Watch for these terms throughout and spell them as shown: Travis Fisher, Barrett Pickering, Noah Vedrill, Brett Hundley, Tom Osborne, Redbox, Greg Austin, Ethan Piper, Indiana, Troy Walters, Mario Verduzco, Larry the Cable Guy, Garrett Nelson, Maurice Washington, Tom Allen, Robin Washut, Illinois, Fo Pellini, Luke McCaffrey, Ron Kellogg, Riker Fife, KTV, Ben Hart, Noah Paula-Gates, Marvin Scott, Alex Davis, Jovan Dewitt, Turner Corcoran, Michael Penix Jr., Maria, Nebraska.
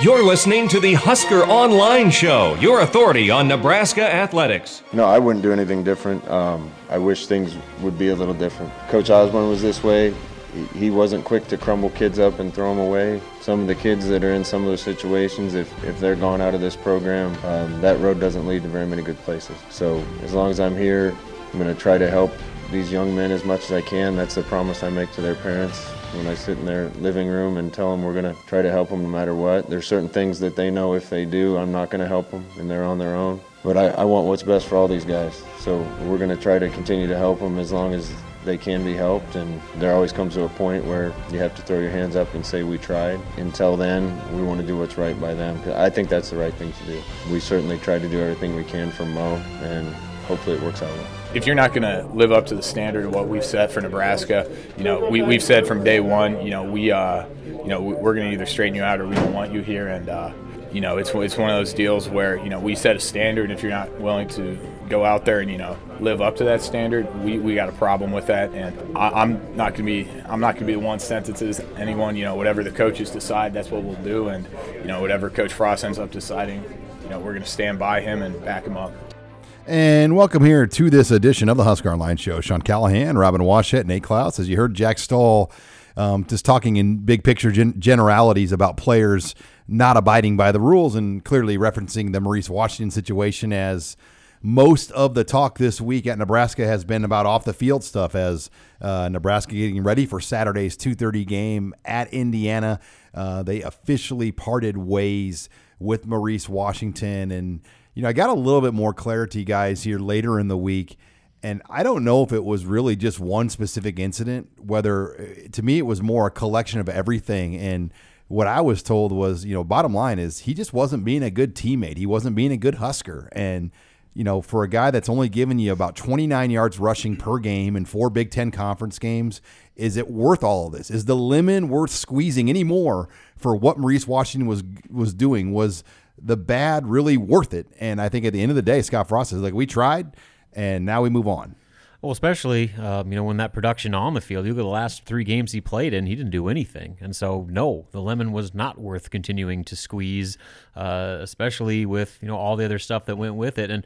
You're listening to the Husker Online Show, your authority on Nebraska athletics. No, I wouldn't do anything different. I wish things would be a little different. Coach Osborne was this way. He wasn't quick to crumble kids up and throw them away. Some of the kids that are in some of those situations, if they're gone out of this program, that road doesn't lead to very many good places. So as long as I'm here, I'm going to try to help these young men as much as I can. That's the promise I make to their parents when I sit in their living room and tell them we're going to try to help them no matter what. There's certain things that they know if they do, I'm not going to help them, and they're on their own. But I want what's best for all these guys. So we're going to try to continue to help them as long as they can be helped, and there always comes to a point where you have to throw your hands up and say we tried. Until then, we want to do what's right by them. I think that's the right thing to do. We certainly try to do everything we can for Mo, and hopefully it works out well. If you're not going to live up to the standard of what we've set for Nebraska, you know, we've said from day one, you know, we're going to either straighten you out or we don't want you here. And you know, it's one of those deals where, you know, we set a standard, and if you're not willing to go out there and, you know, live up to that standard, we got a problem with that. And I'm not going to be the one sentences anyone. You know, whatever the coaches decide, that's what we'll do. And, you know, whatever Coach Frost ends up deciding, you know, we're going to stand by him and back him up. And welcome here to this edition of the Husker Online Show. Sean Callahan, Robin Washut, Nate Klaus. As you heard, Jack Stahl just talking in big picture generalities about players not abiding by the rules, and clearly referencing the Maurice Washington situation, as most of the talk this week at Nebraska has been about off-the-field stuff, as Nebraska getting ready for Saturday's 2:30 game at Indiana. They officially parted ways with Maurice Washington, and you know, I got a little bit more clarity, guys, here later in the week, and I don't know if it was really just one specific incident, whether, to me, it was more a collection of everything. And what I was told was, you know, bottom line is he just wasn't being a good teammate. He wasn't being a good Husker. And, you know, for a guy that's only given you about 29 yards rushing per game in 4 Big Ten conference games, is it worth all of this? Is the lemon worth squeezing any more for what Maurice Washington was doing? Was the bad really worth it? And I think at the end of the day, Scott Frost is like, we tried, and now we move on. Well, especially, you know, when that production on the field, you look at the last 3 games he played in, he didn't do anything. And so, no, the lemon was not worth continuing to squeeze, especially with, you know, all the other stuff that went with it. And,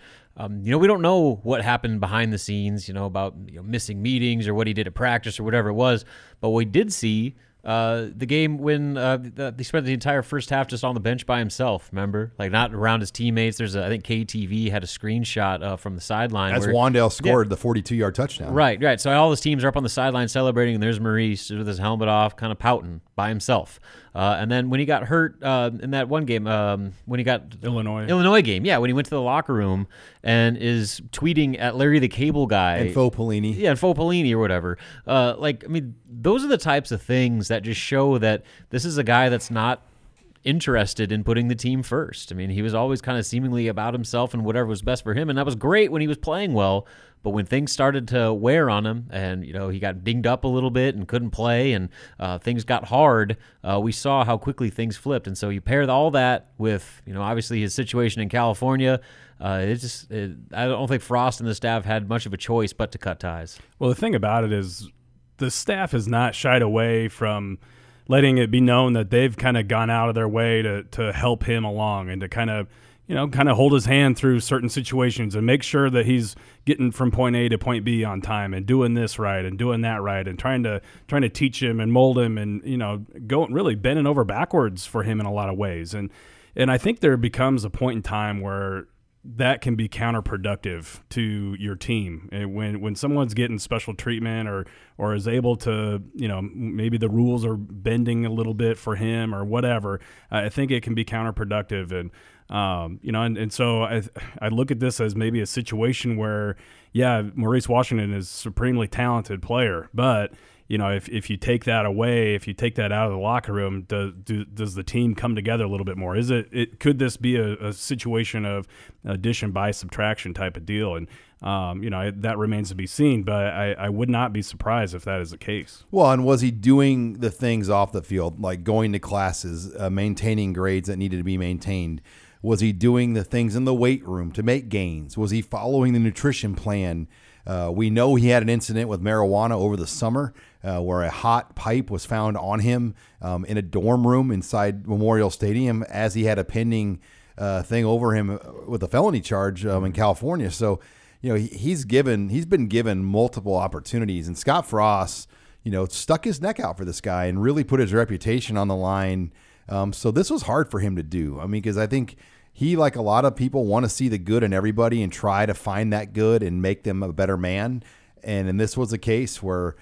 you know, we don't know what happened behind the scenes, you know, about, you know, missing meetings or what he did at practice or whatever it was. But we did see the game when he spent the entire first half just on the bench by himself, remember? Like, not around his teammates. There's, I think KTV had a screenshot from the sideline. That's where Wan'Dale scored the 42-yard touchdown. Right. So all his teams are up on the sideline celebrating, and there's Maurice with his helmet off, kind of pouting by himself. And then when he got hurt in that one game, when he got Illinois game, yeah, when he went to the locker room and is tweeting at Larry the Cable Guy. And Fo Pellini. Yeah, and Fo Pellini or whatever. Like, I mean, those are the types of things that just show that this is a guy that's not interested in putting the team first. I mean, he was always kind of seemingly about himself and whatever was best for him, and that was great when he was playing well. But when things started to wear on him, and, you know, he got dinged up a little bit and couldn't play, and things got hard, we saw how quickly things flipped. And so you pair all that with, you know, obviously his situation in California. I don't think Frost and the staff had much of a choice but to cut ties. Well, the thing about it is the staff has not shied away from letting it be known that they've kind of gone out of their way to help him along and to kind of hold his hand through certain situations and make sure that he's getting from point A to point B on time and doing this right and doing that right and trying to teach him and mold him and, you know, going really bending over backwards for him in a lot of ways. And I think there becomes a point in time where that can be counterproductive to your team. And when someone's getting special treatment or is able to, you know, maybe the rules are bending a little bit for him or whatever, I think it can be counterproductive. And, you know, and so I look at this as maybe a situation where, yeah, Maurice Washington is a supremely talented player, but, you know, if you take that away, if you take that out of the locker room, does the team come together a little bit more? Is it could this be a situation of addition by subtraction type of deal? And you know, that remains to be seen, but I would not be surprised if that is the case. Well, and was he doing the things off the field, like going to classes, maintaining grades that needed to be maintained? Was he doing the things in the weight room to make gains? Was he following the nutrition plan? We know he had an incident with marijuana over the summer. where a hot pipe was found on him in a dorm room inside Memorial Stadium as he had a pending thing over him with a felony charge in California. So, you know, he's been given multiple opportunities, and Scott Frost, you know, stuck his neck out for this guy and really put his reputation on the line. So this was hard for him to do. I mean, because I think he, like a lot of people, want to see the good in everybody and try to find that good and make them a better man. And this was a case where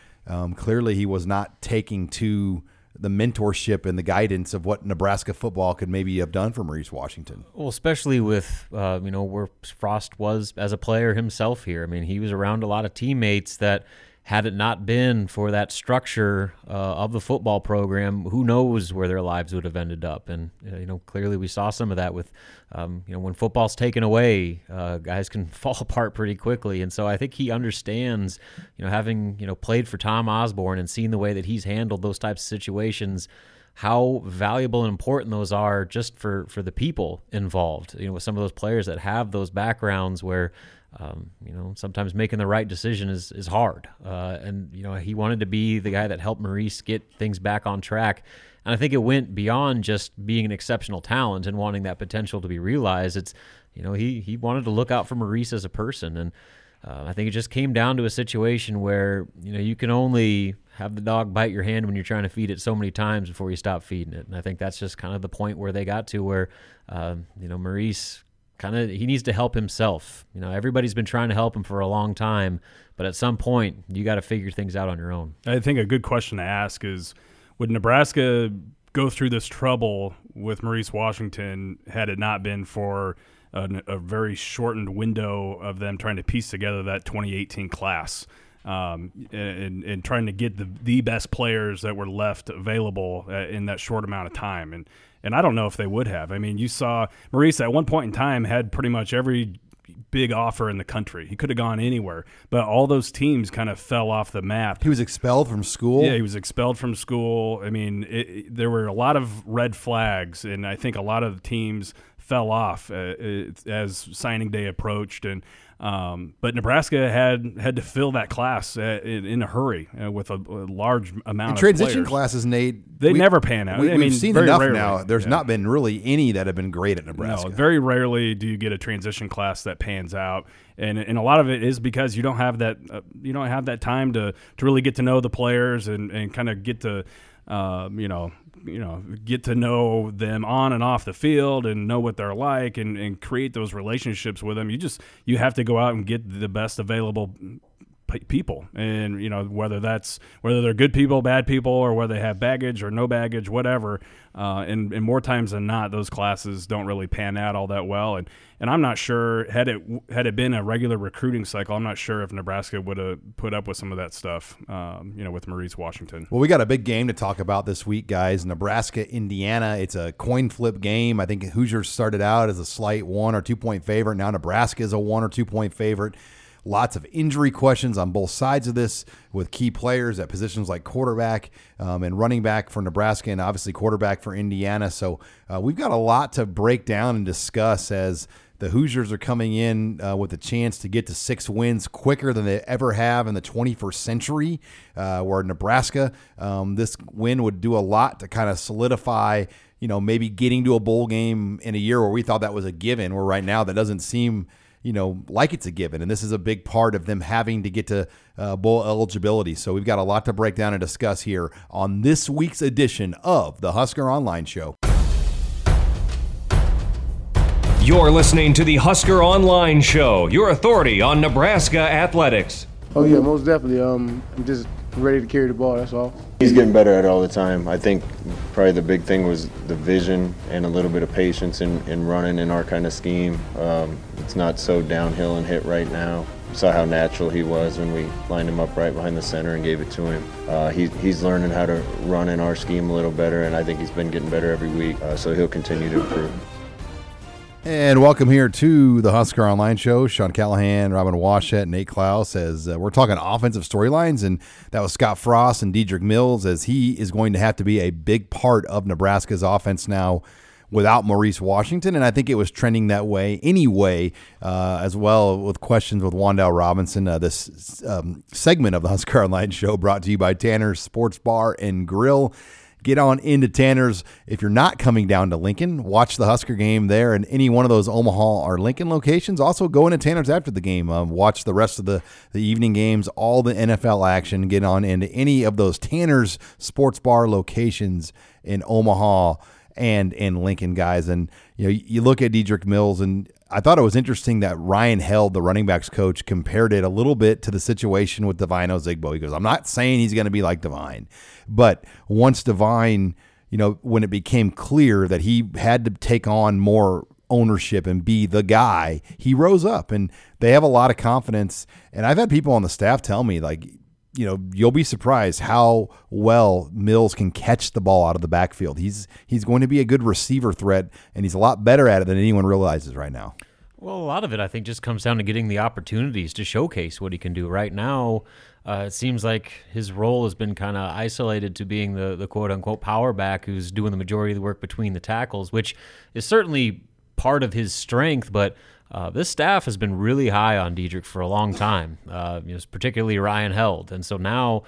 clearly he was not taking to the mentorship and the guidance of what Nebraska football could maybe have done for Maurice Washington. Well, especially with, you know, where Frost was as a player himself here. I mean, he was around a lot of teammates that, had it not been for that structure of the football program, who knows where their lives would have ended up. And, you know, clearly we saw some of that with, you know, when football's taken away, guys can fall apart pretty quickly. And so I think he understands, you know, having, you know, played for Tom Osborne and seen the way that he's handled those types of situations, how valuable and important those are just for the people involved, you know, with some of those players that have those backgrounds where, you know, sometimes making the right decision is hard. And, you know, he wanted to be the guy that helped Maurice get things back on track. And I think it went beyond just being an exceptional talent and wanting that potential to be realized. It's, you know, he wanted to look out for Maurice as a person. And I think it just came down to a situation where, you know, you can only have the dog bite your hand when you're trying to feed it so many times before you stop feeding it. And I think that's just kind of the point where they got to where, you know, Maurice kind of, he needs to help himself. You know, everybody's been trying to help him for a long time, but at some point you got to figure things out on your own. I think a good question to ask is, would Nebraska go through this trouble with Maurice Washington had it not been for a very shortened window of them trying to piece together that 2018 class and trying to get the best players that were left available in that short amount of time? And I don't know if they would have. I mean, you saw Maurice at one point in time had pretty much every big offer in the country. He could have gone anywhere, but all those teams kind of fell off the map. He was expelled from school. Yeah, he was expelled from school. I mean, there were a lot of red flags, and I think a lot of teams fell off as signing day approached. And but Nebraska had to fill that class in a hurry with a large amount of transition players. Classes, Nate, they never pan out. We've seen enough rarely. Now. There's not been really any that have been great at Nebraska. No, very rarely do you get a transition class that pans out, and a lot of it is because you don't have that time to really get to know the players and kind of get to get to know them on and off the field and know what they're like and create those relationships with them. You have to go out and get the best available people. And, you know, whether they're good people, bad people, or whether they have baggage or no baggage, whatever. And more times than not, those classes don't really pan out all that well. And I'm not sure, had it been a regular recruiting cycle, I'm not sure if Nebraska would have put up with some of that stuff, with Maurice Washington. Well, we got a big game to talk about this week, guys. Nebraska, Indiana. It's a coin flip game. I think Hoosiers started out as a slight 1 or 2 point favorite. Now Nebraska is a 1 or 2 point favorite. Lots of injury questions on both sides of this with key players at positions like quarterback and running back for Nebraska and obviously quarterback for Indiana. So we've got a lot to break down and discuss as the Hoosiers are coming in with a chance to get to 6 wins quicker than they ever have in the 21st century, where Nebraska, this win would do a lot to kind of solidify, you know, maybe getting to a bowl game in a year where we thought that was a given, where right now that doesn't seem like it's a given. And this is a big part of them having to get to bowl eligibility. So we've got a lot to break down and discuss here on this week's edition of the Husker Online Show. You're listening to the Husker Online Show, your authority on Nebraska athletics. Oh, yeah, most definitely. I'm just ready to carry the ball, that's all. He's getting better at it all the time. I think probably the big thing was the vision and a little bit of patience in running in our kind of scheme. It's not so downhill and hit right now. Saw how natural he was when we lined him up right behind the center and gave it to him. He's learning how to run in our scheme a little better, and I think he's been getting better every week, so he'll continue to improve. And welcome here to the Husker Online Show. Sean Callahan, Robin Washut, Nate Klaus, as we're talking offensive storylines, and that was Scott Frost and Dedrick Mills, as he is going to have to be a big part of Nebraska's offense now without Maurice Washington, and I think it was trending that way anyway, as well, with questions with Wan'Dale Robinson. This segment of the Husker Online Show brought to you by Tanner's Sports Bar and Grill. Get on into Tanner's if you're not coming down to Lincoln. Watch the Husker game there in any one of those Omaha or Lincoln locations. Also, go into Tanner's after the game. Watch the rest of the evening games, all the NFL action. Get on into any of those Tanner's Sports Bar locations in Omaha and in Lincoln, guys. And you know, you look at Dedrick Mills, and I thought it was interesting that Ryan Held, the running backs coach, compared it a little bit to the situation with Devine Ozigbo. He goes, I'm not saying he's going to be like Devine, but once Devine, you know, when it became clear that he had to take on more ownership and be the guy, he rose up, and they have a lot of confidence. And I've had people on the staff tell me, like, you know, you'll be surprised how well Mills can catch the ball out of the backfield. He's going to be a good receiver threat, and he's a lot better at it than anyone realizes right now. Well, a lot of it, I think, just comes down to getting the opportunities to showcase what he can do. Right now, it seems like his role has been kind of isolated to being the quote-unquote power back who's doing the majority of the work between the tackles, which is certainly part of his strength, but this staff has been really high on Dedrick for a long time, you know, particularly Ryan Held. And so now,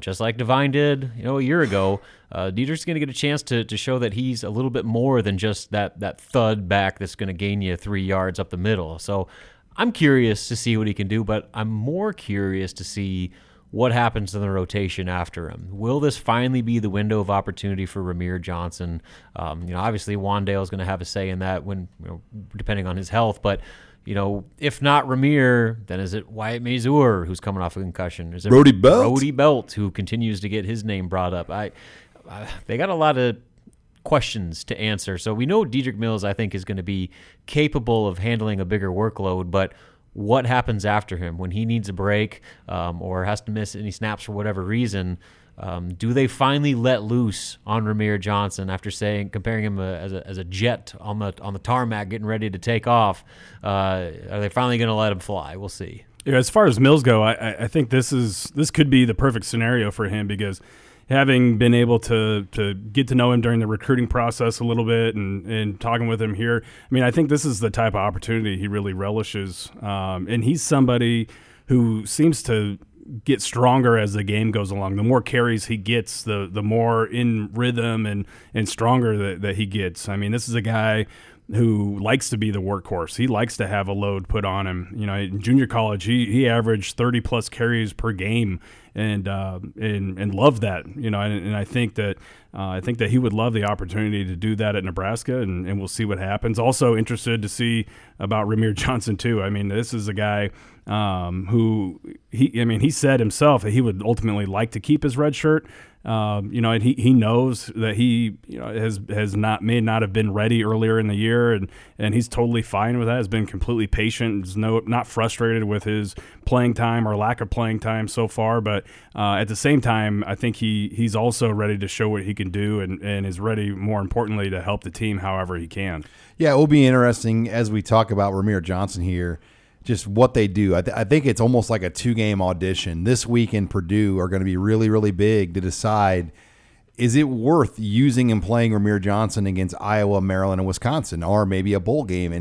just like Devine did, you know, a year ago, Dedrick's going to get a chance to show that he's a little bit more than just that thud back that's going to gain you 3 yards up the middle. So I'm curious to see what he can do, but I'm more curious to see what happens in the rotation after him. Will this finally be the window of opportunity for Ramir Johnson? You know, obviously Wan'Dale is going to have a say in that, when, you know, depending on his health. But, you know, if not Ramir, then is it Wyatt Mazur, who's coming off a concussion? Is it Brody Belt, who continues to get his name brought up? They got a lot of questions to answer. So we know Dedrick Mills, I think, is going to be capable of handling a bigger workload, but what happens after him when he needs a break or has to miss any snaps for whatever reason? Do they finally let loose on Ramir Johnson after comparing him as a jet on the tarmac getting ready to take off? Are they finally going to let him fly? We'll see. Yeah, as far as Mills go, I think this could be the perfect scenario for him, because having been able to get to know him during the recruiting process a little bit and talking with him here, I mean, I think this is the type of opportunity he really relishes. And he's somebody who seems to get stronger as the game goes along. The more carries he gets, the more in rhythm and stronger that he gets. I mean, this is a guy who likes to be the workhorse. He likes to have a load put on him. You know, in junior college, he averaged 30-plus carries per game, and loved that. You know, and I think that he would love the opportunity to do that at Nebraska, and we'll see what happens. Also interested to see about Ramir Johnson too. I mean, this is a guy who he said himself that he would ultimately like to keep his red shirt. You know, and he knows that he, you know, may not have been ready earlier in the year, and he's totally fine with that. Has been completely patient, is not frustrated with his playing time or lack of playing time so far. But at the same time, I think he's also ready to show what he can do, and is ready, more importantly, to help the team however he can. Yeah, it will be interesting as we talk about Ramir Johnson here, just what they do. I think it's almost like a two-game audition. This week in Purdue are going to be really, really big to decide, is it worth using and playing Ramir Johnson against Iowa, Maryland, and Wisconsin, or maybe a bowl game?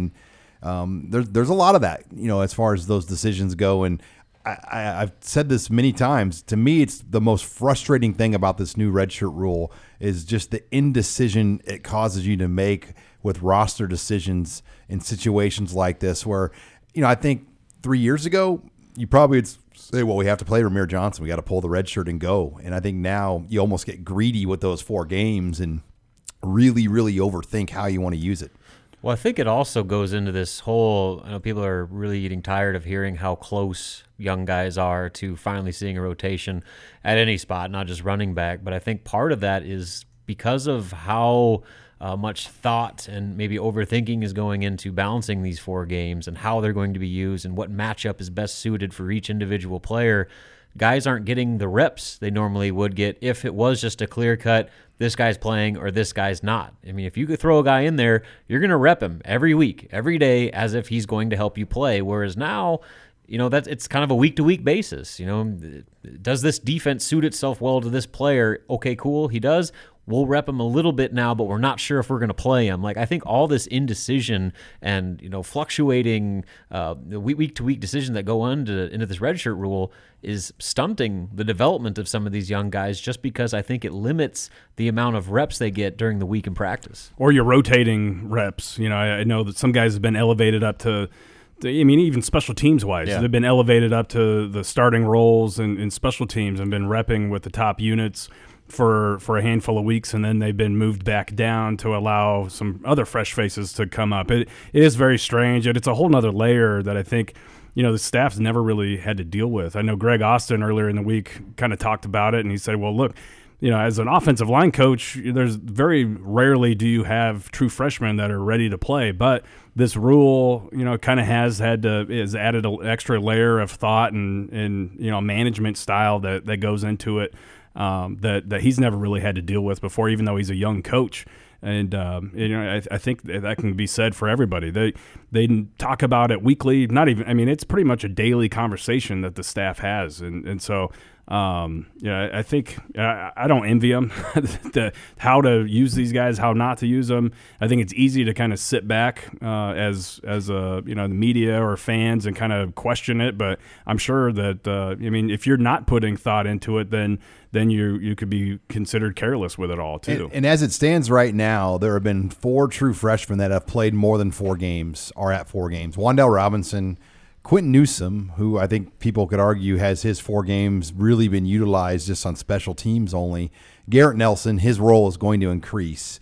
And there's a lot of that, you know, as far as those decisions go. And I've said this many times. To me, it's the most frustrating thing about this new redshirt rule is just the indecision it causes you to make with roster decisions in situations like this where, you know, I think 3 years ago, you probably would say, well, we have to play Ramir Johnson. We got to pull the red shirt and go. And I think now you almost get greedy with those 4 games and really, really overthink how you want to use it. Well, I think it also goes into this whole, I know people are really getting tired of hearing how close young guys are to finally seeing a rotation at any spot, not just running back. But I think part of that is because of how much thought and maybe overthinking is going into balancing these 4 games and how they're going to be used and what matchup is best suited for each individual player. Guys aren't getting the reps they normally would get if it was just a clear cut, this guy's playing or this guy's not. I mean, if you could throw a guy in there, you're going to rep him every week, every day, as if he's going to help you play. Whereas now, you know, it's kind of a week-to-week basis. You know, does this defense suit itself well to this player? Okay, cool, he does. we'll rep him a little bit now, but we're not sure if we're going to play him. Like, I think all this indecision and, you know, fluctuating week-to-week decisions that go into this redshirt rule is stunting the development of some of these young guys, just because I think it limits the amount of reps they get during the week in practice. Or you're rotating reps. You know, I know that some guys have been elevated up to – I mean, even special teams-wise, yeah. They've been elevated up to the starting roles in special teams and been repping with the top units for a handful of weeks, and then they've been moved back down to allow some other fresh faces to come up. It is very strange, and it's a whole nother layer that I think, you know, the staff's never really had to deal with. I know Greg Austin earlier in the week kind of talked about it, and he said, well, look, you know, as an offensive line coach, there's very rarely do you have true freshmen that are ready to play, but this rule, you know, kind of has added an extra layer of thought and you know, management style that goes into it that he's never really had to deal with before, even though he's a young coach. And you know, I think that can be said for everybody. They talk about it weekly, not even. I mean, it's pretty much a daily conversation that the staff has, and so. Yeah, I think I don't envy them how to use these guys, how not to use them. I think it's easy to kind of sit back as you know, the media or fans and kind of question it. But I'm sure that I mean, if you're not putting thought into it, then you could be considered careless with it all too. And as it stands right now, there have been 4 true freshmen that have played more than 4 games, are at 4 games. Wan'Dale Robinson. Quentin Newsome, who I think people could argue has his 4 games really been utilized just on special teams only. Garrett Nelson, his role is going to increase.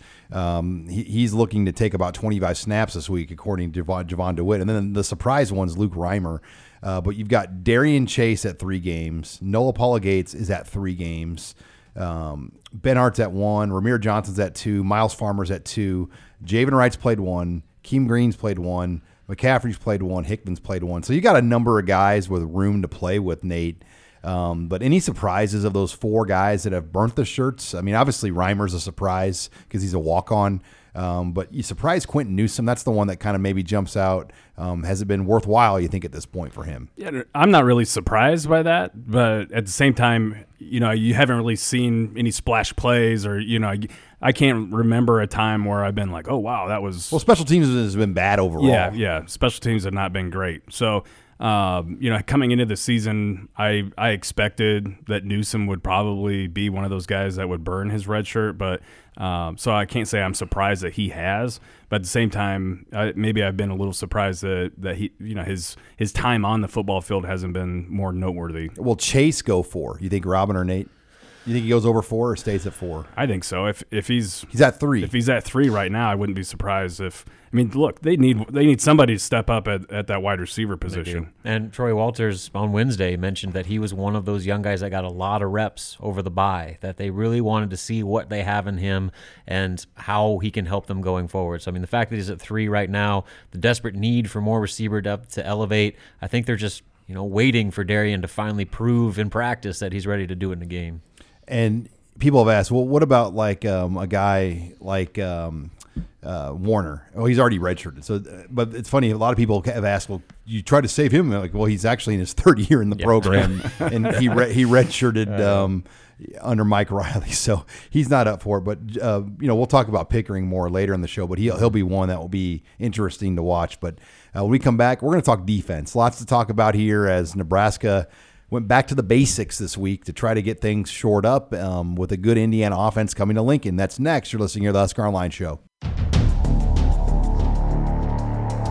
He's looking to take about 25 snaps this week, according to Jovan Dewitt. And then the surprise one's Luke Reimer. But you've got Darian Chase at 3 games. Noah Paula-Gates is at 3 games. Ben Hart's at 1. Ramir Johnson's at 2. Miles Farmer's at 2. Javen Wright's played 1. Keem Green's played 1. McCaffrey's played 1. Hickman's played 1. So you got a number of guys with room to play with, Nate. But any surprises of those 4 guys that have burnt the shirts? I mean, obviously Reimer's a surprise because he's a walk-on. But you surprised Quentin Newsome. That's the one that kind of maybe jumps out. Has it been worthwhile, you think, at this point for him? Yeah, I'm not really surprised by that. But at the same time, you know, you haven't really seen any splash plays or, you know, I can't remember a time where I've been like, oh, wow, that was. Well, special teams has been bad overall. Yeah. Special teams have not been great. So, you know, coming into the season, I expected that Newsome would probably be one of those guys that would burn his red shirt, but so I can't say I'm surprised that he has. But at the same time, maybe I've been a little surprised that he, you know, his time on the football field hasn't been more noteworthy. Will Chase go 4? You think Robin or Nate? You think he goes over 4 or stays at 4? I think so. If he's at 3. If he's at 3 right now, I wouldn't be surprised if. I mean, look, they need somebody to step up at that wide receiver position. And Troy Walters on Wednesday mentioned that he was one of those young guys that got a lot of reps over the bye, that they really wanted to see what they have in him and how he can help them going forward. So, I mean, the fact that he's at 3 right now, the desperate need for more receiver depth to elevate, I think they're just, you know, waiting for Darian to finally prove in practice that he's ready to do it in the game. And people have asked, well, what about like a guy like Warner? Oh, he's already redshirted. So, but it's funny. A lot of people have asked, well, you try to save him. Like, well, he's actually in his third year in the program, and he redshirted under Mike Riley, so he's not up for it. But you know, we'll talk about Pickering more later in the show. But he'll be one that will be interesting to watch. But when we come back, we're going to talk defense. Lots to talk about here as Nebraska went back to the basics this week to try to get things shored up with a good Indiana offense coming to Lincoln. That's next. You're listening to the Husker Online Show.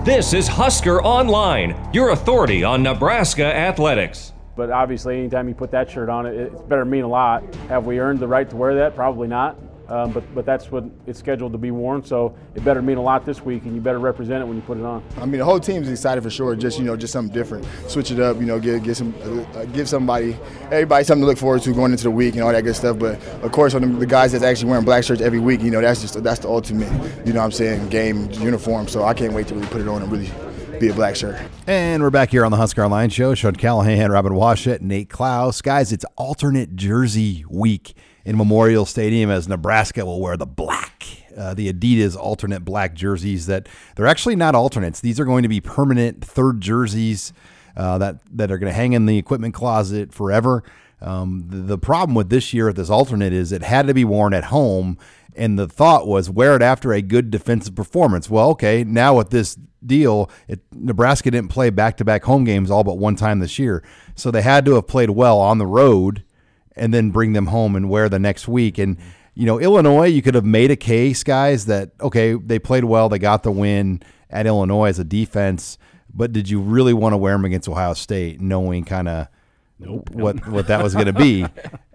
This is Husker Online, your authority on Nebraska athletics. But obviously, anytime you put that shirt on, it's better mean a lot. Have we earned the right to wear that? Probably not. But that's what it's scheduled to be worn, so it better mean a lot this week, and you better represent it when you put it on. I mean, the whole team's excited for sure. Just, you know, just something different. Switch it up, you know, give somebody, everybody something to look forward to going into the week and all that good stuff. But of course, on the guys that's actually wearing black shirts every week, you know, that's the ultimate, you know what I'm saying, game uniform. So I can't wait to really put it on and really be a black shirt. And we're back here on the Husker Online Show. Sean Callahan, Robin Washut, Nate Klaus. Guys, it's alternate jersey week in Memorial Stadium as Nebraska will wear the black, the Adidas alternate black jerseys that they're actually not alternates. These are going to be permanent third jerseys that are going to hang in the equipment closet forever. The problem with this year at this alternate is it had to be worn at home, and the thought was wear it after a good defensive performance. Well, okay, now with this deal, Nebraska didn't play back-to-back home games all but one time this year, so they had to have played well on the road and then bring them home and wear the next week. And, you know, Illinois, you could have made a case, guys, that, okay, they played well, they got the win at Illinois as a defense, but did you really want to wear them against Ohio State knowing kind of what that was going to be?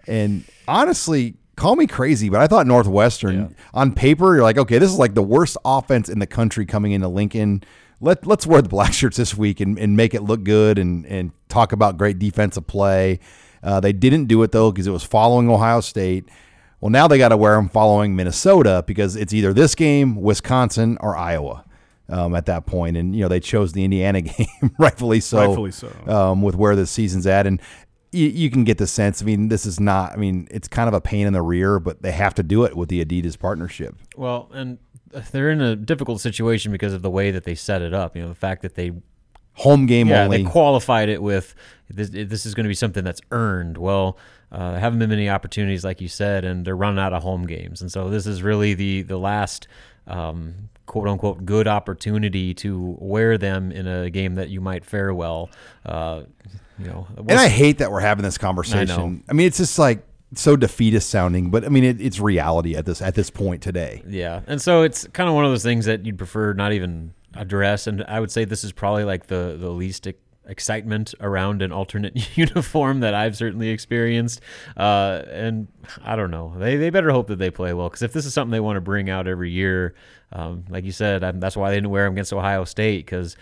And honestly, call me crazy, but I thought Northwestern, on paper, you're like, okay, this is like the worst offense in the country coming into Lincoln. Let's wear the black shirts this week and make it look good and talk about great defensive play. They didn't do it, though, because it was following Ohio State. Well, now they got to wear them following Minnesota because it's either this game, Wisconsin, or Iowa at that point. And, you know, they chose the Indiana game, rightfully so. With where the season's at. And you can get the sense, it's kind of a pain in the rear, but they have to do it with the Adidas partnership. Well, and they're in a difficult situation because of the way that they set it up. You know, the fact that they home game only. They qualified it with this is going to be something that's earned. Well, there haven't been many opportunities, like you said, and they're running out of home games. And so this is really the last quote-unquote good opportunity to wear them in a game that you might fare well. And I hate that we're having this conversation. I mean, it's just like so defeatist sounding, but I mean, it's reality at this point today. Yeah, and so it's kind of one of those things that you'd prefer not even address, and I would say this is probably like the least excitement around an alternate uniform that I've certainly experienced. And I don't know. They better hope that they play well, because if this is something they want to bring out every year, like you said, that's why they didn't wear them against Ohio State, because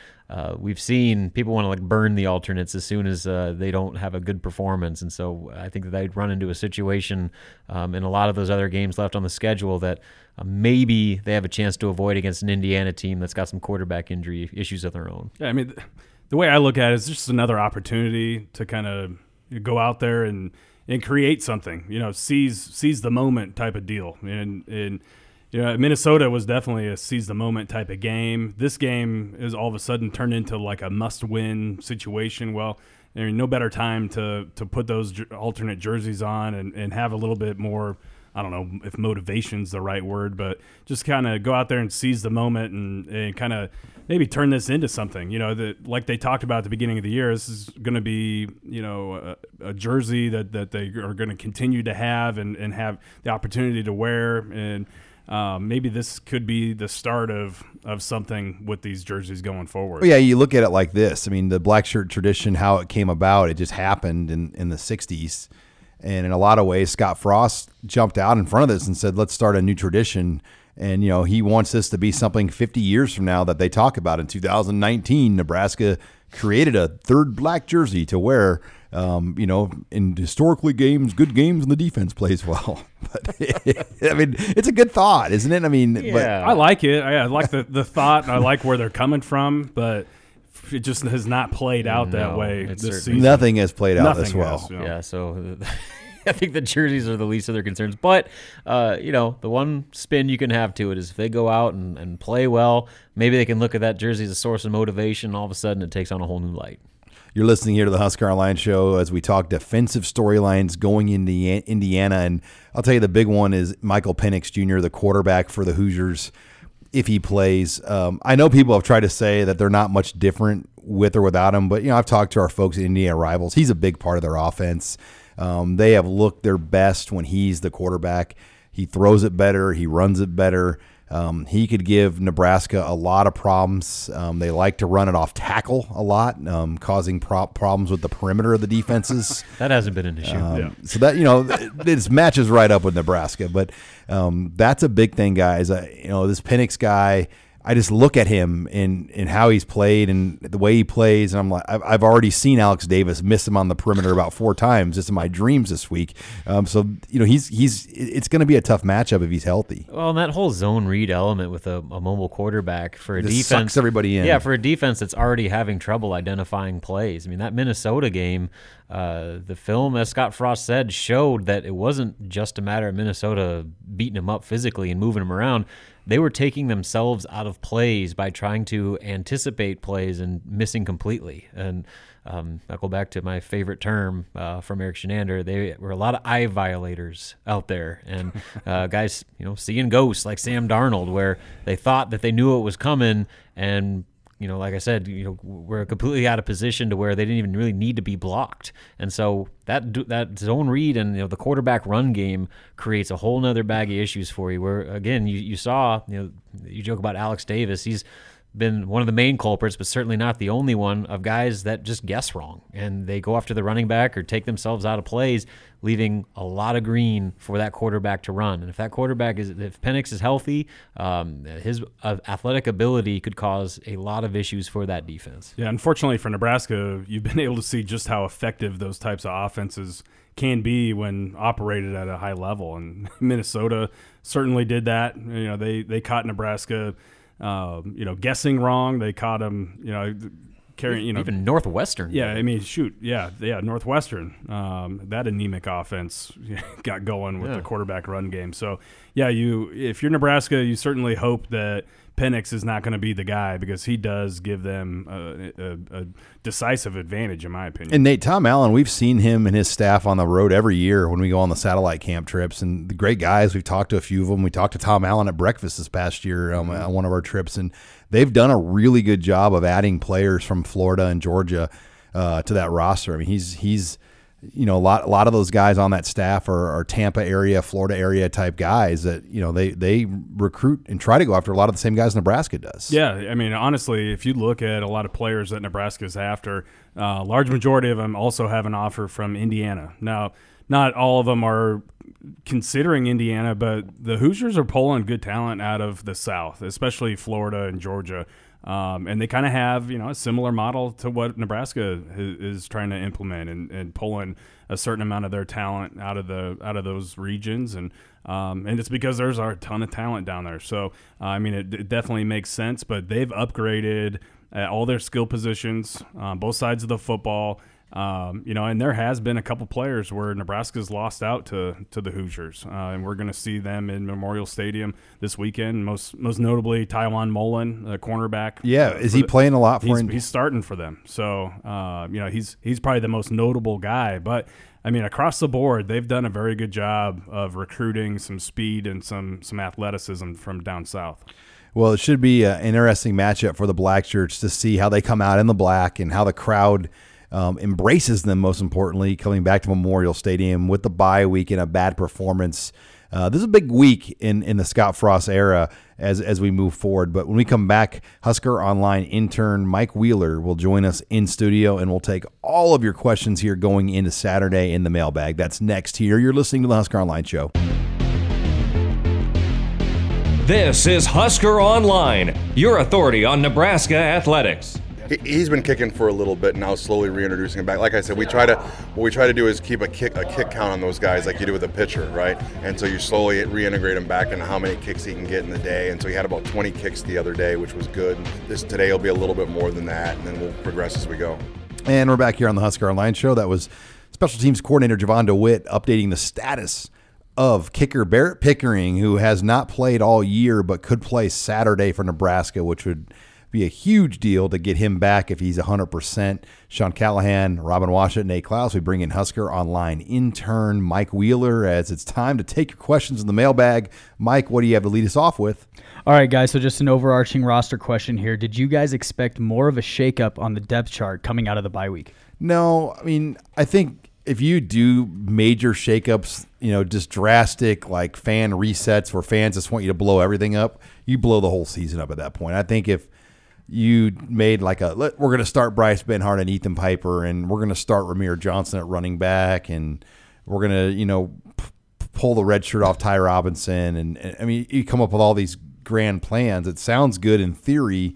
we've seen people want to like burn the alternates as soon as they don't have a good performance. And so I think that they'd run into a situation in a lot of those other games left on the schedule that maybe they have a chance to avoid against an Indiana team that's got some quarterback injury issues of their own. Yeah, I mean, the way I look at it is just another opportunity to kind of go out there and create something, you know, seize the moment type of deal. And you know, Minnesota was definitely a seize the moment type of game. This game is all of a sudden turned into like a must win situation. Well, there's no better time to put those alternate jerseys on and have a little bit more, I don't know if motivation's the right word, but just kind of go out there and seize the moment and kind of maybe turn this into something, you know, that like they talked about at the beginning of the year, this is going to be, you know, a jersey that they are going to continue to have and have the opportunity to wear. And maybe this could be the start of something with these jerseys going forward. Well, yeah, you look at it like this. I mean, the black shirt tradition, how it came about, it just happened in the 60s. And in a lot of ways, Scott Frost jumped out in front of this and said, let's start a new tradition. And, you know, he wants this to be something 50 years from now that they talk about. In 2019, Nebraska created a third black jersey to wear, you know, in historically games, good games, and the defense plays well. But, I mean, it's a good thought, isn't it? I mean, yeah. But I like it. I like the thought, and I like where they're coming from, but it just has not played out that way this season. Nothing has played out this well. Yeah, so I think the jerseys are the least of their concerns. But, you know, the one spin you can have to it is if they go out and play well, maybe they can look at that jersey as a source of motivation, and all of a sudden it takes on a whole new light. You're listening here to the Husker Online Show as we talk defensive storylines going into Indiana. And I'll tell you the big one is Michael Penix Jr., the quarterback for the Hoosiers, if he plays. I know people have tried to say that they're not much different with or without him, but, you know, I've talked to our folks at Indiana Rivals. He's a big part of their offense. They have looked their best when he's the quarterback. He throws it better. He runs it better. He could give Nebraska a lot of problems. They like to run it off tackle a lot, causing problems with the perimeter of the defenses. That hasn't been an issue. So that, you know, this matches right up with Nebraska. But that's a big thing, guys. You know, this Penix guy, I just look at him and how he's played and the way he plays, and I'm like, I've already seen Alex Davis miss him on the perimeter about 4 times just in my dreams this week. So you know, he's it's going to be a tough matchup if he's healthy. Well, and that whole zone read element with a mobile quarterback for a defense sucks everybody in. Yeah, for a defense that's already having trouble identifying plays. I mean, that Minnesota game, The film, as Scott Frost said, showed that it wasn't just a matter of Minnesota beating him up physically and moving him around. They were taking themselves out of plays by trying to anticipate plays and missing completely. And I'll go back to my favorite term from Eric Shenander. They were a lot of eye violators out there, and guys, seeing ghosts like Sam Darnold, where they thought that they knew it was coming, and like I said, we're completely out of position to where they didn't even really need to be blocked. And so that zone read and the quarterback run game creates a whole nother bag of issues for you. Where again, you saw you joke about Alex Davis. He's been one of the main culprits, but certainly not the only one, of guys that just guess wrong and they go after the running back or take themselves out of plays, leaving a lot of green for that quarterback to run. And if that quarterback if Penix is healthy, his athletic ability could cause a lot of issues for that defense. Yeah, unfortunately for Nebraska, you've been able to see just how effective those types of offenses can be when operated at a high level. And Minnesota certainly did that. They caught Nebraska guessing wrong. They caught him, carrying, even Northwestern. Yeah, I mean, shoot. Yeah, Northwestern. That anemic offense got going with the quarterback run game. So, yeah, if you're Nebraska, you certainly hope that Penix is not going to be the guy, because he does give them a decisive advantage, in my opinion. And Nate, Tom Allen, we've seen him and his staff on the road every year when we go on the satellite camp trips, and the great guys. We've talked to a few of them. We talked to Tom Allen at breakfast this past year on one of our trips, and they've done a really good job of adding players from Florida and Georgia to that roster. I mean, he's a lot of those guys on that staff are Tampa area, Florida area type guys that, they recruit and try to go after a lot of the same guys Nebraska does. Yeah, I mean, honestly, if you look at a lot of players that Nebraska's after, a large majority of them also have an offer from Indiana. Now, not all of them are considering Indiana, but the Hoosiers are pulling good talent out of the South, especially Florida and Georgia. And they kind of have, a similar model to what Nebraska is trying to implement and pulling a certain amount of their talent out of those regions. And it's because there's a ton of talent down there. So, it definitely makes sense, but they've upgraded all their skill positions, both sides of the football. And there has been a couple players where Nebraska's lost out to the Hoosiers, and we're going to see them in Memorial Stadium this weekend. Most notably, Tywan Mullen, a cornerback. Yeah, is he playing a lot for him? He's starting for them, so he's probably the most notable guy. But I mean, across the board, they've done a very good job of recruiting some speed and some athleticism from down south. Well, it should be an interesting matchup for the Black Shirts to see how they come out in the black and how the crowd embraces them, most importantly, coming back to Memorial Stadium with the bye week and a bad performance. This is a big week in the Scott Frost era as we move forward. But when we come back, Husker Online intern Mike Wheeler will join us in studio, and we'll take all of your questions here going into Saturday in the mailbag. That's next here. You're listening to the Husker Online Show. This is Husker Online, your authority on Nebraska athletics. He's been kicking for a little bit now, slowly reintroducing him back. Like I said, what we try to do is keep a kick count on those guys, like you do with a pitcher, right? And so you slowly reintegrate him back into how many kicks he can get in the day. And so he had about 20 kicks the other day, which was good. Today will be a little bit more than that, and then we'll progress as we go. And we're back here on the Husker Online Show. That was special teams coordinator Jovan Dewitt updating the status of kicker Barrett Pickering, who has not played all year but could play Saturday for Nebraska, which would be a huge deal to get him back if he's 100%. Sean Callahan, Robin Washut, Nate Klaus. We bring in Husker Online intern Mike Wheeler as it's time to take your questions in the mailbag. Mike, what do you have to lead us off with? All right, guys, so just an overarching roster question here. Did you guys expect more of a shakeup on the depth chart coming out of the bye week? No, I think if you do major shakeups, just drastic like fan resets where fans just want you to blow everything up, you blow the whole season up at that point. I think if you made we're going to start Bryce Ben Hart and Ethan Piper, and we're going to start Ramir Johnson at running back, and we're going to, pull the red shirt off Ty Robinson. And you come up with all these grand plans. It sounds good in theory,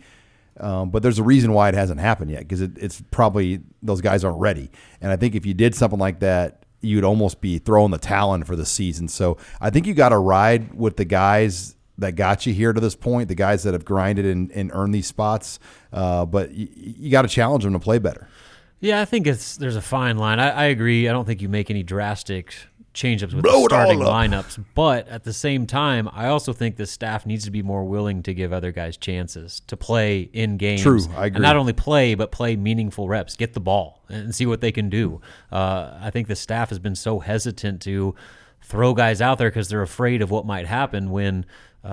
but there's a reason why it hasn't happened yet, because it's probably those guys aren't ready. And I think if you did something like that, you'd almost be throwing the towel in for the season. So I think you got to ride with the guys that got you here to this point, the guys that have grinded and earned these spots. But you got to challenge them to play better. Yeah, I think there's a fine line. I agree. I don't think you make any drastic change-ups with the starting lineups. But at the same time, I also think the staff needs to be more willing to give other guys chances to play in games. True, I agree. And not only play, but play meaningful reps. Get the ball and see what they can do. I think the staff has been so hesitant to throw guys out there because they're afraid of what might happen when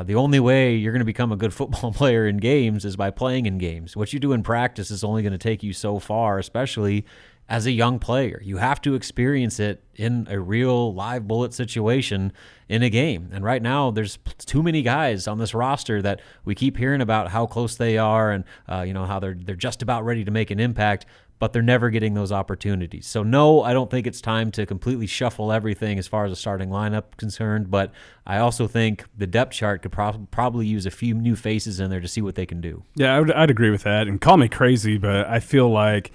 the only way you're going to become a good football player in games is by playing in games. What you do in practice is only going to take you so far, especially as a young player. You have to experience it in a real live bullet situation in a game. And right now there's too many guys on this roster that we keep hearing about how close they are and how they're just about ready to make an impact, but they're never getting those opportunities. So no, I don't think it's time to completely shuffle everything as far as the starting lineup concerned, but I also think the depth chart could probably use a few new faces in there to see what they can do. Yeah, I'd agree with that. And call me crazy, but I feel like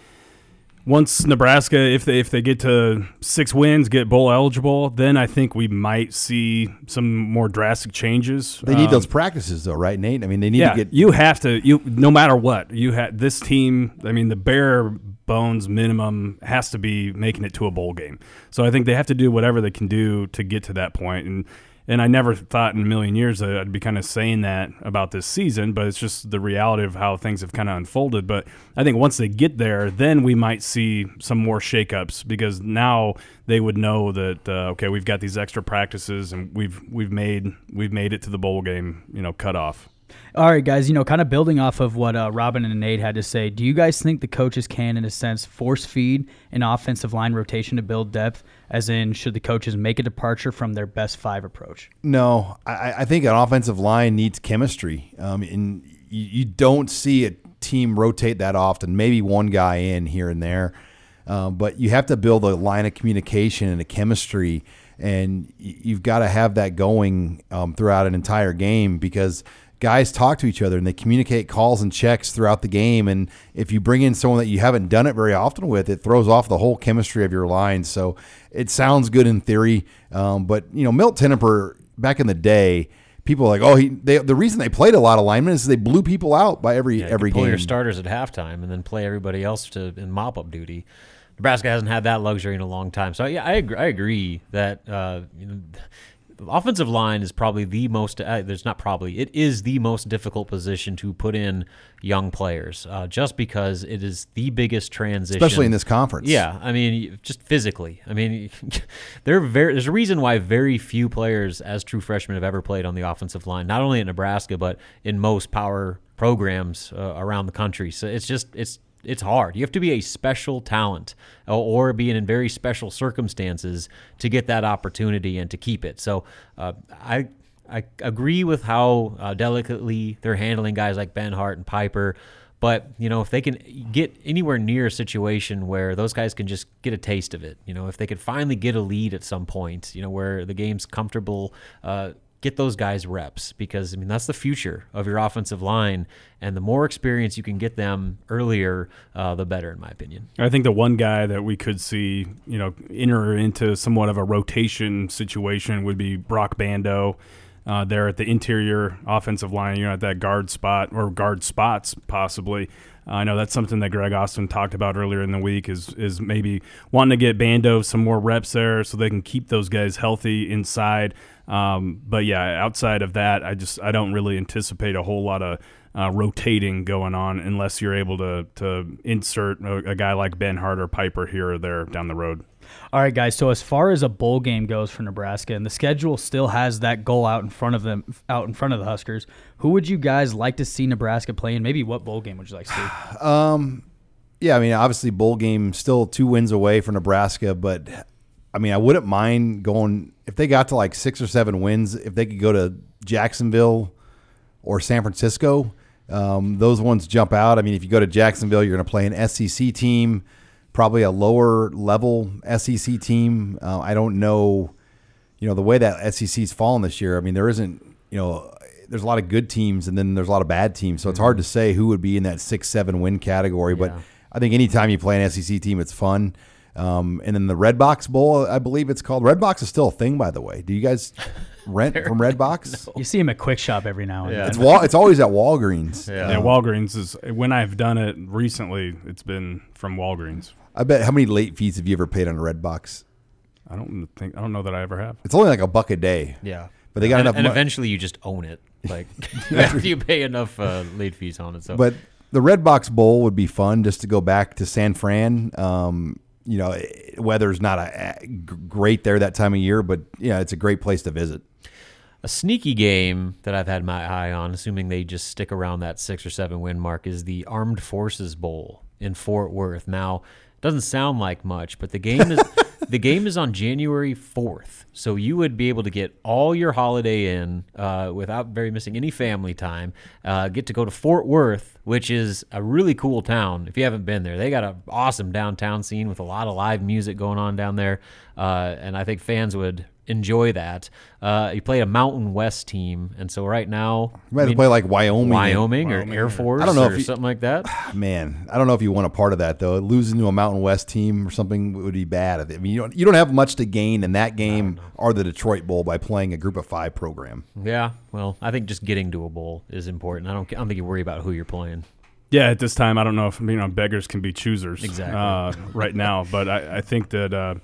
once Nebraska, if they get to 6 wins, get bowl eligible, then I think we might see some more drastic changes. They need those practices, though, right, Nate? I mean, they need to get. You have to. No matter what, you have this team. I mean, the bare bones minimum has to be making it to a bowl game. So I think they have to do whatever they can do to get to that point. And I never thought in a million years that I'd be kind of saying that about this season, but it's just the reality of how things have kind of unfolded. But I think once they get there, then we might see some more shakeups because now they would know that okay, we've got these extra practices and we've made it to the bowl game, cutoff. All right, guys, kind of building off of what Robin and Nate had to say, do you guys think the coaches can, in a sense, force feed an offensive line rotation to build depth, as in should the coaches make a departure from their best 5 approach? No, I think an offensive line needs chemistry, and you don't see a team rotate that often, maybe one guy in here and there, but you have to build a line of communication and a chemistry, and you've got to have that going throughout an entire game because guys talk to each other and they communicate calls and checks throughout the game. And if you bring in someone that you haven't done it very often with, it throws off the whole chemistry of your line. So it sounds good in theory. But, Milt Teniper back in the day, people are like, the reason they played a lot of linemen is they blew people out by every game. Play your starters at halftime and then play everybody else in mop-up duty. Nebraska hasn't had that luxury in a long time. So, yeah, I agree that the offensive line is probably the most it is the most difficult position to put in young players just because it is the biggest transition. Especially in this conference. Yeah, I mean, just physically. I mean, there's a reason why very few players as true freshmen have ever played on the offensive line, not only at Nebraska but in most power programs around the country. So it's hard. You have to be a special talent or be in very special circumstances to get that opportunity and to keep it. So I agree with how delicately they're handling guys like Ben Hart and Piper. But, if they can get anywhere near a situation where those guys can just get a taste of it, if they could finally get a lead at some point, where the game's comfortable, get those guys reps because, that's the future of your offensive line. And the more experience you can get them earlier, the better, in my opinion. I think the one guy that we could see, enter into somewhat of a rotation situation would be Brock Bando there at the interior offensive line, at that guard spot or guard spots possibly. I know that's something that Greg Austin talked about earlier in the week is maybe wanting to get Bando some more reps there so they can keep those guys healthy inside. But yeah, outside of that, I don't really anticipate a whole lot of rotating going on unless you're able to insert a guy like Ben Hart or Piper here or there down the road. All right, guys. So as far as a bowl game goes for Nebraska, and the schedule still has that goal out in front of the Huskers, who would you guys like to see Nebraska play in? Maybe what bowl game would you like to see? Obviously bowl game still 2 wins away for Nebraska, but I wouldn't mind going if they got to like 6 or 7 wins. If they could go to Jacksonville or San Francisco, those ones jump out. If you go to Jacksonville, you're going to play an SEC team. Probably a lower level SEC team. I don't know, the way that SEC's fallen this year. There isn't, there's a lot of good teams and then there's a lot of bad teams. So it's hard to say who would be in that 6-7 win category. But yeah. I think anytime you play an SEC team, it's fun. And then the Red Box Bowl, I believe it's called. Red Box is still a thing, by the way. Do you guys rent from Red Box? No. You see them at Quick Shop every now and then. It's always at Walgreens. Yeah, Walgreens is when I've done it recently. It's been from Walgreens. I bet. How many late fees have you ever paid on Redbox? I don't know that I ever have. It's only like $1 a day. Yeah. But they got enough money. And eventually you just own it. Like, after you pay enough late fees on it. So. But the Redbox Bowl would be fun just to go back to San Fran. You know, weather's not great there that time of year, but yeah, it's a great place to visit. A sneaky game that I've had my eye on, assuming they just stick around that 6 or 7 win mark, is the Armed Forces Bowl in Fort Worth. Now, it doesn't sound like much, but the game is the game is on January 4th, so you would be able to get all your holiday in without missing any family time, get to go to Fort Worth, which is a really cool town. If you haven't been there, they got an awesome downtown scene with a lot of live music going on down there, and I think fans would enjoy that. You play a Mountain West team, and so right now you might have to play like Wyoming or Air Force or something like that. Man, I don't know if you want a part of that though. Losing to a Mountain West team or something would be bad. I mean, you don't have much to gain in that game or the Detroit Bowl by playing a Group of 5 program. Yeah, well, I think just getting to a bowl is important. I don't think you worry about who you're playing. Yeah, at this time, I don't know if beggars can be choosers exactly right now, but I think that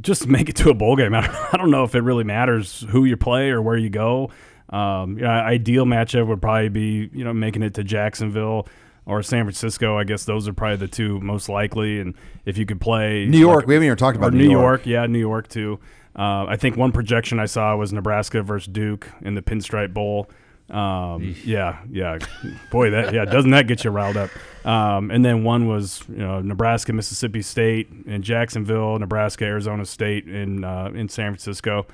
just make it to a bowl game. I don't know if it really matters who you play or where you go. Ideal matchup would probably be making it to Jacksonville or San Francisco. I guess those are probably the two most likely. And if you could play New York, we haven't even talked about New York. Yeah, New York too. I think one projection I saw was Nebraska versus Duke in the Pinstripe Bowl. Boy, doesn't that get you riled up? And then one was Nebraska, Mississippi State, and Jacksonville, Nebraska, Arizona State, in San Francisco.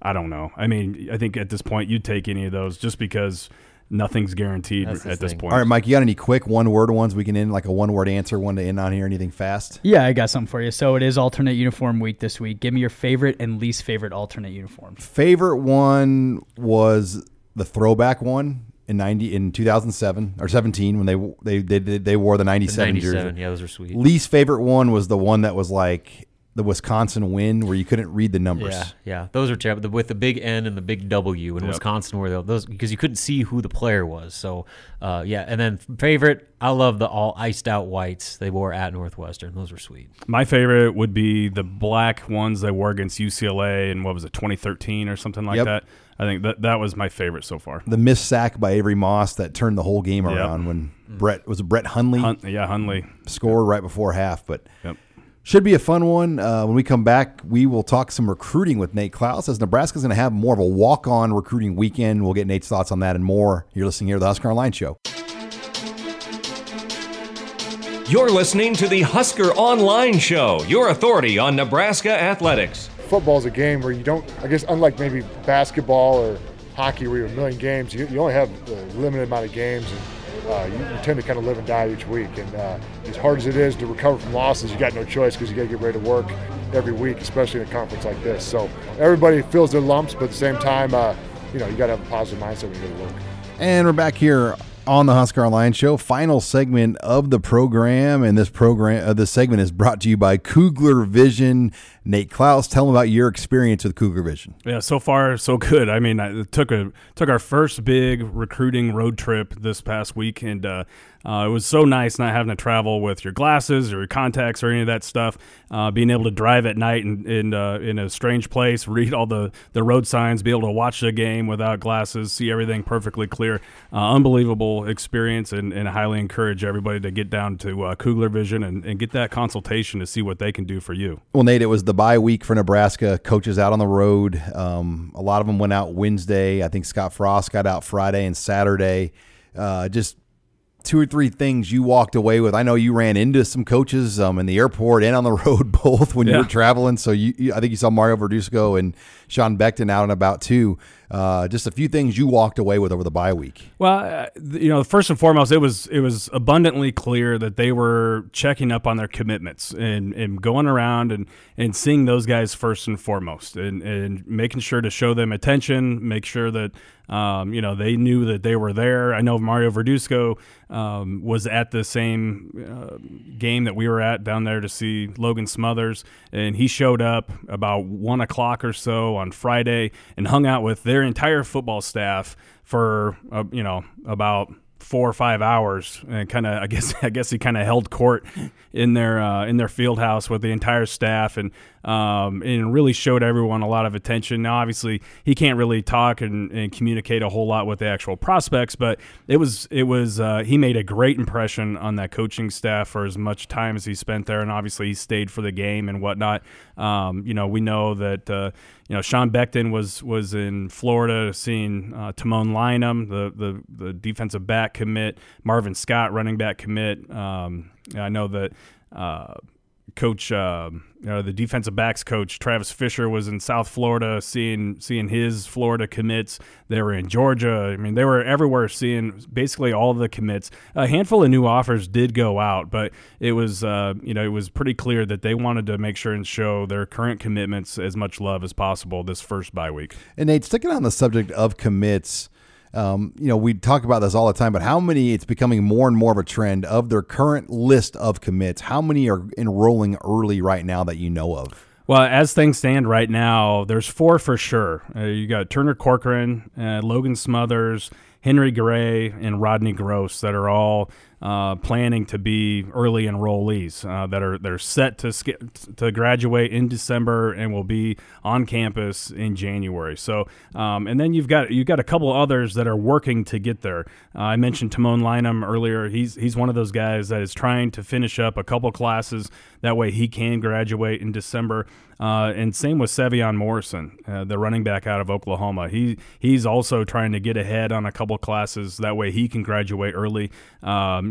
I don't know. I mean, I think at this point you'd take any of those just because nothing's guaranteed at this point. All right, Mike, you got any quick one-word ones we can end, like a one-word answer, one to end on here? Anything fast? Yeah, I got something for you. So it is alternate uniform week this week. Give me your favorite and least favorite alternate uniforms. Favorite one was the throwback one in 2007 or 17 when they wore the 97 jersey. Yeah, those are sweet. Least favorite one was the one that was like the Wisconsin win where you couldn't read the numbers. Yeah, those are terrible. With the big N and the big W in Wisconsin were those because you couldn't see who the player was. So and then favorite, I love the all iced out whites they wore at Northwestern. Those were sweet. My favorite would be the black ones they wore against UCLA in 2013 or something like that. I think that was my favorite so far. The missed sack by Avery Moss that turned the whole game around when Brett Hundley. Hundley scored right before half, but should be a fun one. When we come back, we will talk some recruiting with Nate Klaus as Nebraska's going to have more of a walk-on recruiting weekend. We'll get Nate's thoughts on that and more. You're listening here to the Husker Online Show. You're listening to the Husker Online Show, your authority on Nebraska athletics. Football is a game where you don't, I guess, unlike maybe basketball or hockey where you have a million games, you only have a limited amount of games, and you tend to kind of live and die each week. And as hard as it is to recover from losses, you got no choice because you got to get ready to work every week, especially in a conference like this. So everybody feels their lumps, but at the same time, you got to have a positive mindset when you go to work. And we're back here on the Husker Online Show, final segment of the program, and this segment is brought to you by Kugler Vision. Nate Klaus, tell them about your experience with Kugler Vision. Yeah, so far so good. I mean, I took our first big recruiting road trip this past week, and it was so nice not having to travel with your glasses or your contacts or any of that stuff. Being able to drive at night in a strange place, read all the road signs, be able to watch the game without glasses, see everything perfectly clear. Unbelievable experience, and I highly encourage everybody to get down to Kugler Vision and get that consultation to see what they can do for you. Well, Nate, it was the bye week for Nebraska. Coaches out on the road. A lot of them went out Wednesday. I think Scott Frost got out Friday and Saturday. Just 2 or 3 things you walked away with. I know you ran into some coaches in the airport and on the road both when you were traveling. So I think you saw Mario Verduzco and Sean Beckton out and about too. Just a few things you walked away with over the bye week. Well, first and foremost, it was abundantly clear that they were checking up on their commitments and going around and seeing those guys first and foremost and making sure to show them attention, make sure that they knew that they were there. I know Mario Verduzco was at the same game that we were at down there to see Logan Smothers, and he showed up about 1 o'clock or so on Friday and hung out with their entire football staff for about – 4 or 5 hours, and kind of, I guess he kind of held court in their field house with the entire staff, and really showed everyone a lot of attention. Now, obviously, he can't really talk and communicate a whole lot with the actual prospects, but it was he made a great impression on that coaching staff for as much time as he spent there, and obviously he stayed for the game and whatnot. We know that Sean Beckton was in Florida seeing Tamon Lynum, the defensive back commit, Marvin Scott, running back commit. I know that coach, the defensive backs coach, Travis Fisher, was in South Florida seeing his Florida commits. They were in Georgia. I mean, they were everywhere seeing basically all the commits. A handful of new offers did go out, but it was it was pretty clear that they wanted to make sure and show their current commitments as much love as possible this first bye week. And Nate, sticking on the subject of commits, we talk about this all the time, but how many, it's becoming more and more of a trend of their current list of commits. How many are enrolling early right now that you know of? Well, as things stand right now, there's 4 for sure. You got Turner Corcoran, Logan Smothers, Henry Gray, and Rodney Gross that are all planning to be early enrollees that are set to graduate in December and will be on campus in January. So, and then you've got a couple others that are working to get there. I mentioned Tamon Lynum earlier. He's one of those guys that is trying to finish up a couple classes. That way he can graduate in December. And same with Sevion Morrison, the running back out of Oklahoma. He's also trying to get ahead on a couple classes. That way he can graduate early.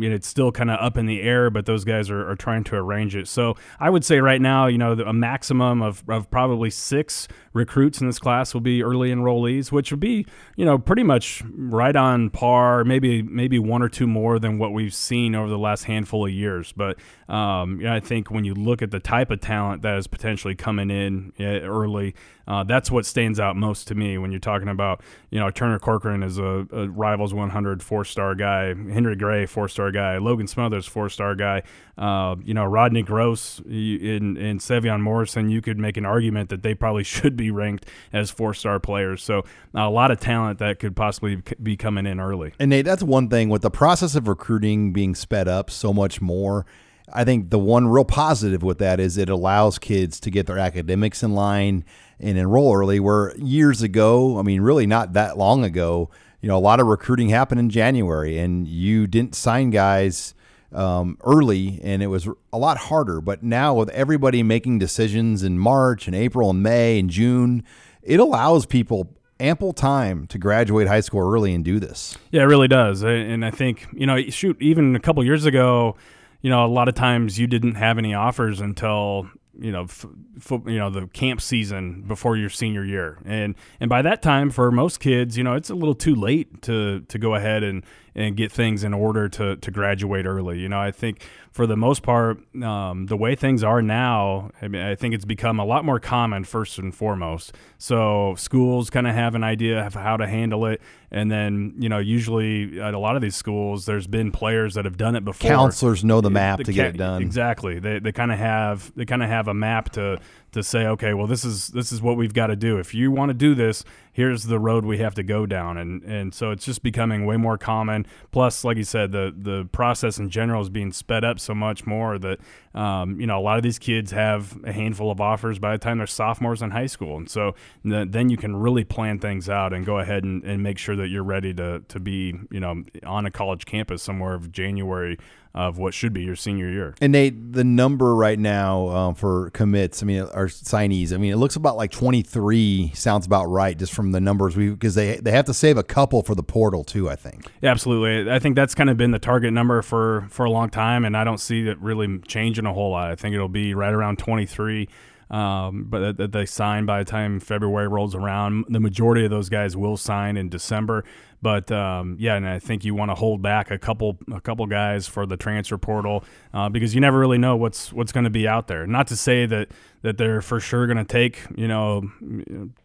It's still kind of up in the air, but those guys are trying to arrange it. So I would say right now, a maximum of probably 6 recruits in this class will be early enrollees, which would be, pretty much right on par, maybe 1 or 2 more than what we've seen over the last handful of years. But I think when you look at the type of talent that is potentially coming in early, that's what stands out most to me when you're talking about, Turner Corcoran is a Rivals 100 4-star guy, Henry Gray 4-star guy, Logan Smothers 4-star guy, Rodney Gross and Sevion Morrison. You could make an argument that they probably should be ranked as 4-star players. So a lot of talent that could possibly be coming in early. And Nate, that's one thing with the process of recruiting being sped up so much more. I think the one real positive with that is it allows kids to get their academics in line and enroll early, where years ago, really not that long ago, a lot of recruiting happened in January and you didn't sign guys early, and it was a lot harder. But now with everybody making decisions in March and April and May and June, it allows people ample time to graduate high school early and do this. Yeah, it really does. And I think, even a couple years ago, a lot of times you didn't have any offers until the camp season before your senior year, and by that time for most kids, it's a little too late to go ahead and get things in order to graduate early. I think for the most part, the way things are now, I think it's become a lot more common first and foremost. So schools kind of have an idea of how to handle it. And then, usually at a lot of these schools, there's been players that have done it before. Counselors know the map to get it done. Exactly. They kind of have a map to say, okay, well, this is what we've got to do. If you want to do this, here's the road we have to go down. And so it's just becoming way more common. Plus, like you said, the process in general is being sped up so much more that, a lot of these kids have a handful of offers by the time they're sophomores in high school. And so then you can really plan things out and go ahead and make sure that you're ready to be, on a college campus somewhere of January of what should be your senior year. And Nate, the number right now for commits, or signees, it looks about like 23 sounds about right, just from the numbers, because they have to save a couple for the portal too, I think. Yeah, absolutely. I think that's kind of been the target number for a long time, and I don't see it really changing a whole lot. I think it'll be right around 23. But that they sign by the time February rolls around. The majority of those guys will sign in December. But and I think you want to hold back a couple guys for the transfer portal because you never really know what's going to be out there. Not to say that that they're for sure going to take, you know,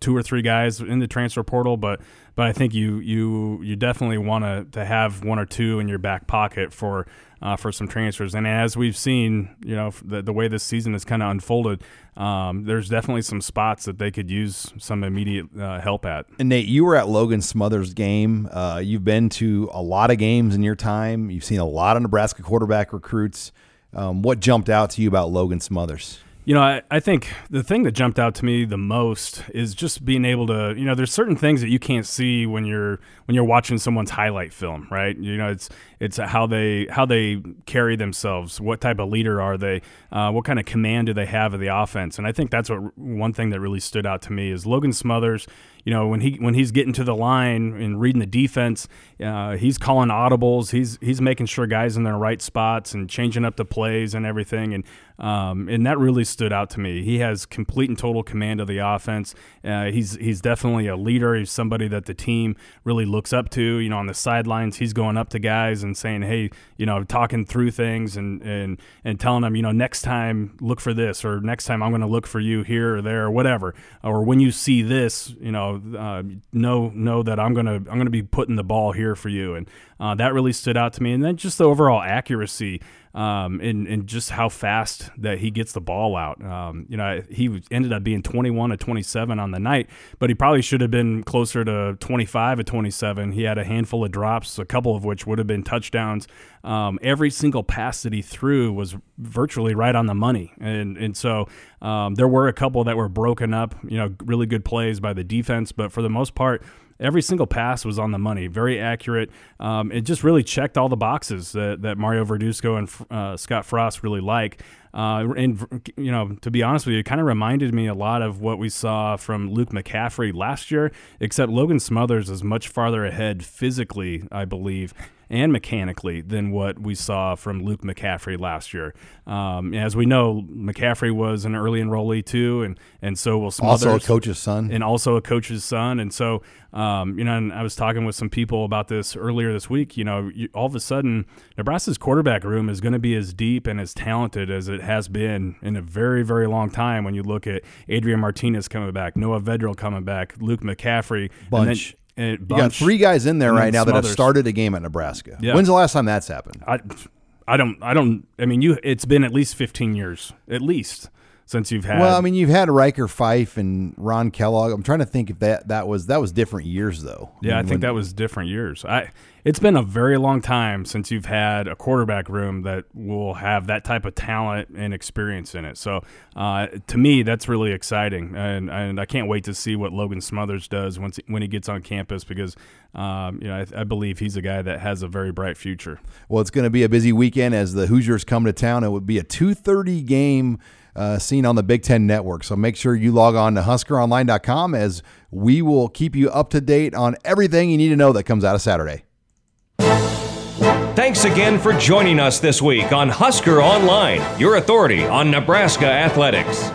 two or three guys in the transfer portal, but I think you definitely want to have one or two in your back pocket for some transfers. And as we've seen, you know, the way this season has kind of unfolded, there's definitely some spots that they could use some immediate help at. And Nate, you were at Logan Smothers' game. You've been to a lot of games in your time. You've seen a lot of Nebraska quarterback recruits. What jumped out to you about Logan Smothers? You know, I think the thing that jumped out to me the most is just being able to, you know, there's certain things that you can't see when you're watching someone's highlight film, right? You know, it's how they carry themselves, what type of leader are they, what kind of command do they have of the offense, and I think that's what one thing that really stood out to me is Logan Smothers. You know, when he's getting to the line and reading the defense, he's calling audibles. He's making sure guys in their right spots and changing up the plays and everything. And that really stood out to me. He has complete and total command of the offense. He's definitely a leader. He's somebody that the team really looks up to. You know, on the sidelines, he's going up to guys and saying, "Hey, you know," talking through things and telling them, you know, next time look for this, or next time I'm going to look for you here or there or whatever, or when you see this, you know. Know that I'm gonna be putting the ball here for you, and that really stood out to me. And then just the overall accuracy, and just how fast that he gets the ball out. You know, he ended up being 21 to 27 on the night, but he probably should have been closer to 25 to 27. He had a handful of drops, a couple of which would have been touchdowns. Every single pass that he threw was virtually right on the money, and so there were a couple that were broken up. You know, really good plays by the defense, but for the most part, every single pass was on the money, very accurate. It just really checked all the boxes that Mario Verduzco and Scott Frost really like. And, you know, to be honest with you, it kind of reminded me a lot of what we saw from Luke McCaffrey last year, except Logan Smothers is much farther ahead physically, I believe, and mechanically than what we saw from Luke McCaffrey last year. As we know, McCaffrey was an early enrollee too, and so will Smothers. Also a coach's son. And also a coach's son. And so, you know, and I was talking with some people about this earlier this week. You know, all of a sudden, Nebraska's quarterback room is going to be as deep and as talented as it has been in a very, very long time when you look at Adrian Martinez coming back, Noah Vedrill coming back, Luke McCaffrey. Bunch. You got three guys in there right now that have started a game at Nebraska. Yeah. When's the last time that's happened? I mean, it's been at least 15 years, at least, since you've had. Well, I mean, you've had Riker Fife and Ron Kellogg. I'm trying to think if that was different years though. Yeah, I think that was different years. It's been a very long time since you've had a quarterback room that will have that type of talent and experience in it. So to me, that's really exciting, and I can't wait to see what Logan Smothers does when he gets on campus, because you know, I believe he's a guy that has a very bright future. Well, it's going to be a busy weekend as the Hoosiers come to town. It would be a 2:30 game seen on the Big Ten Network. So make sure you log on to HuskerOnline.com as we will keep you up to date on everything you need to know that comes out of Saturday. Thanks again for joining us this week on Husker Online, your authority on Nebraska athletics.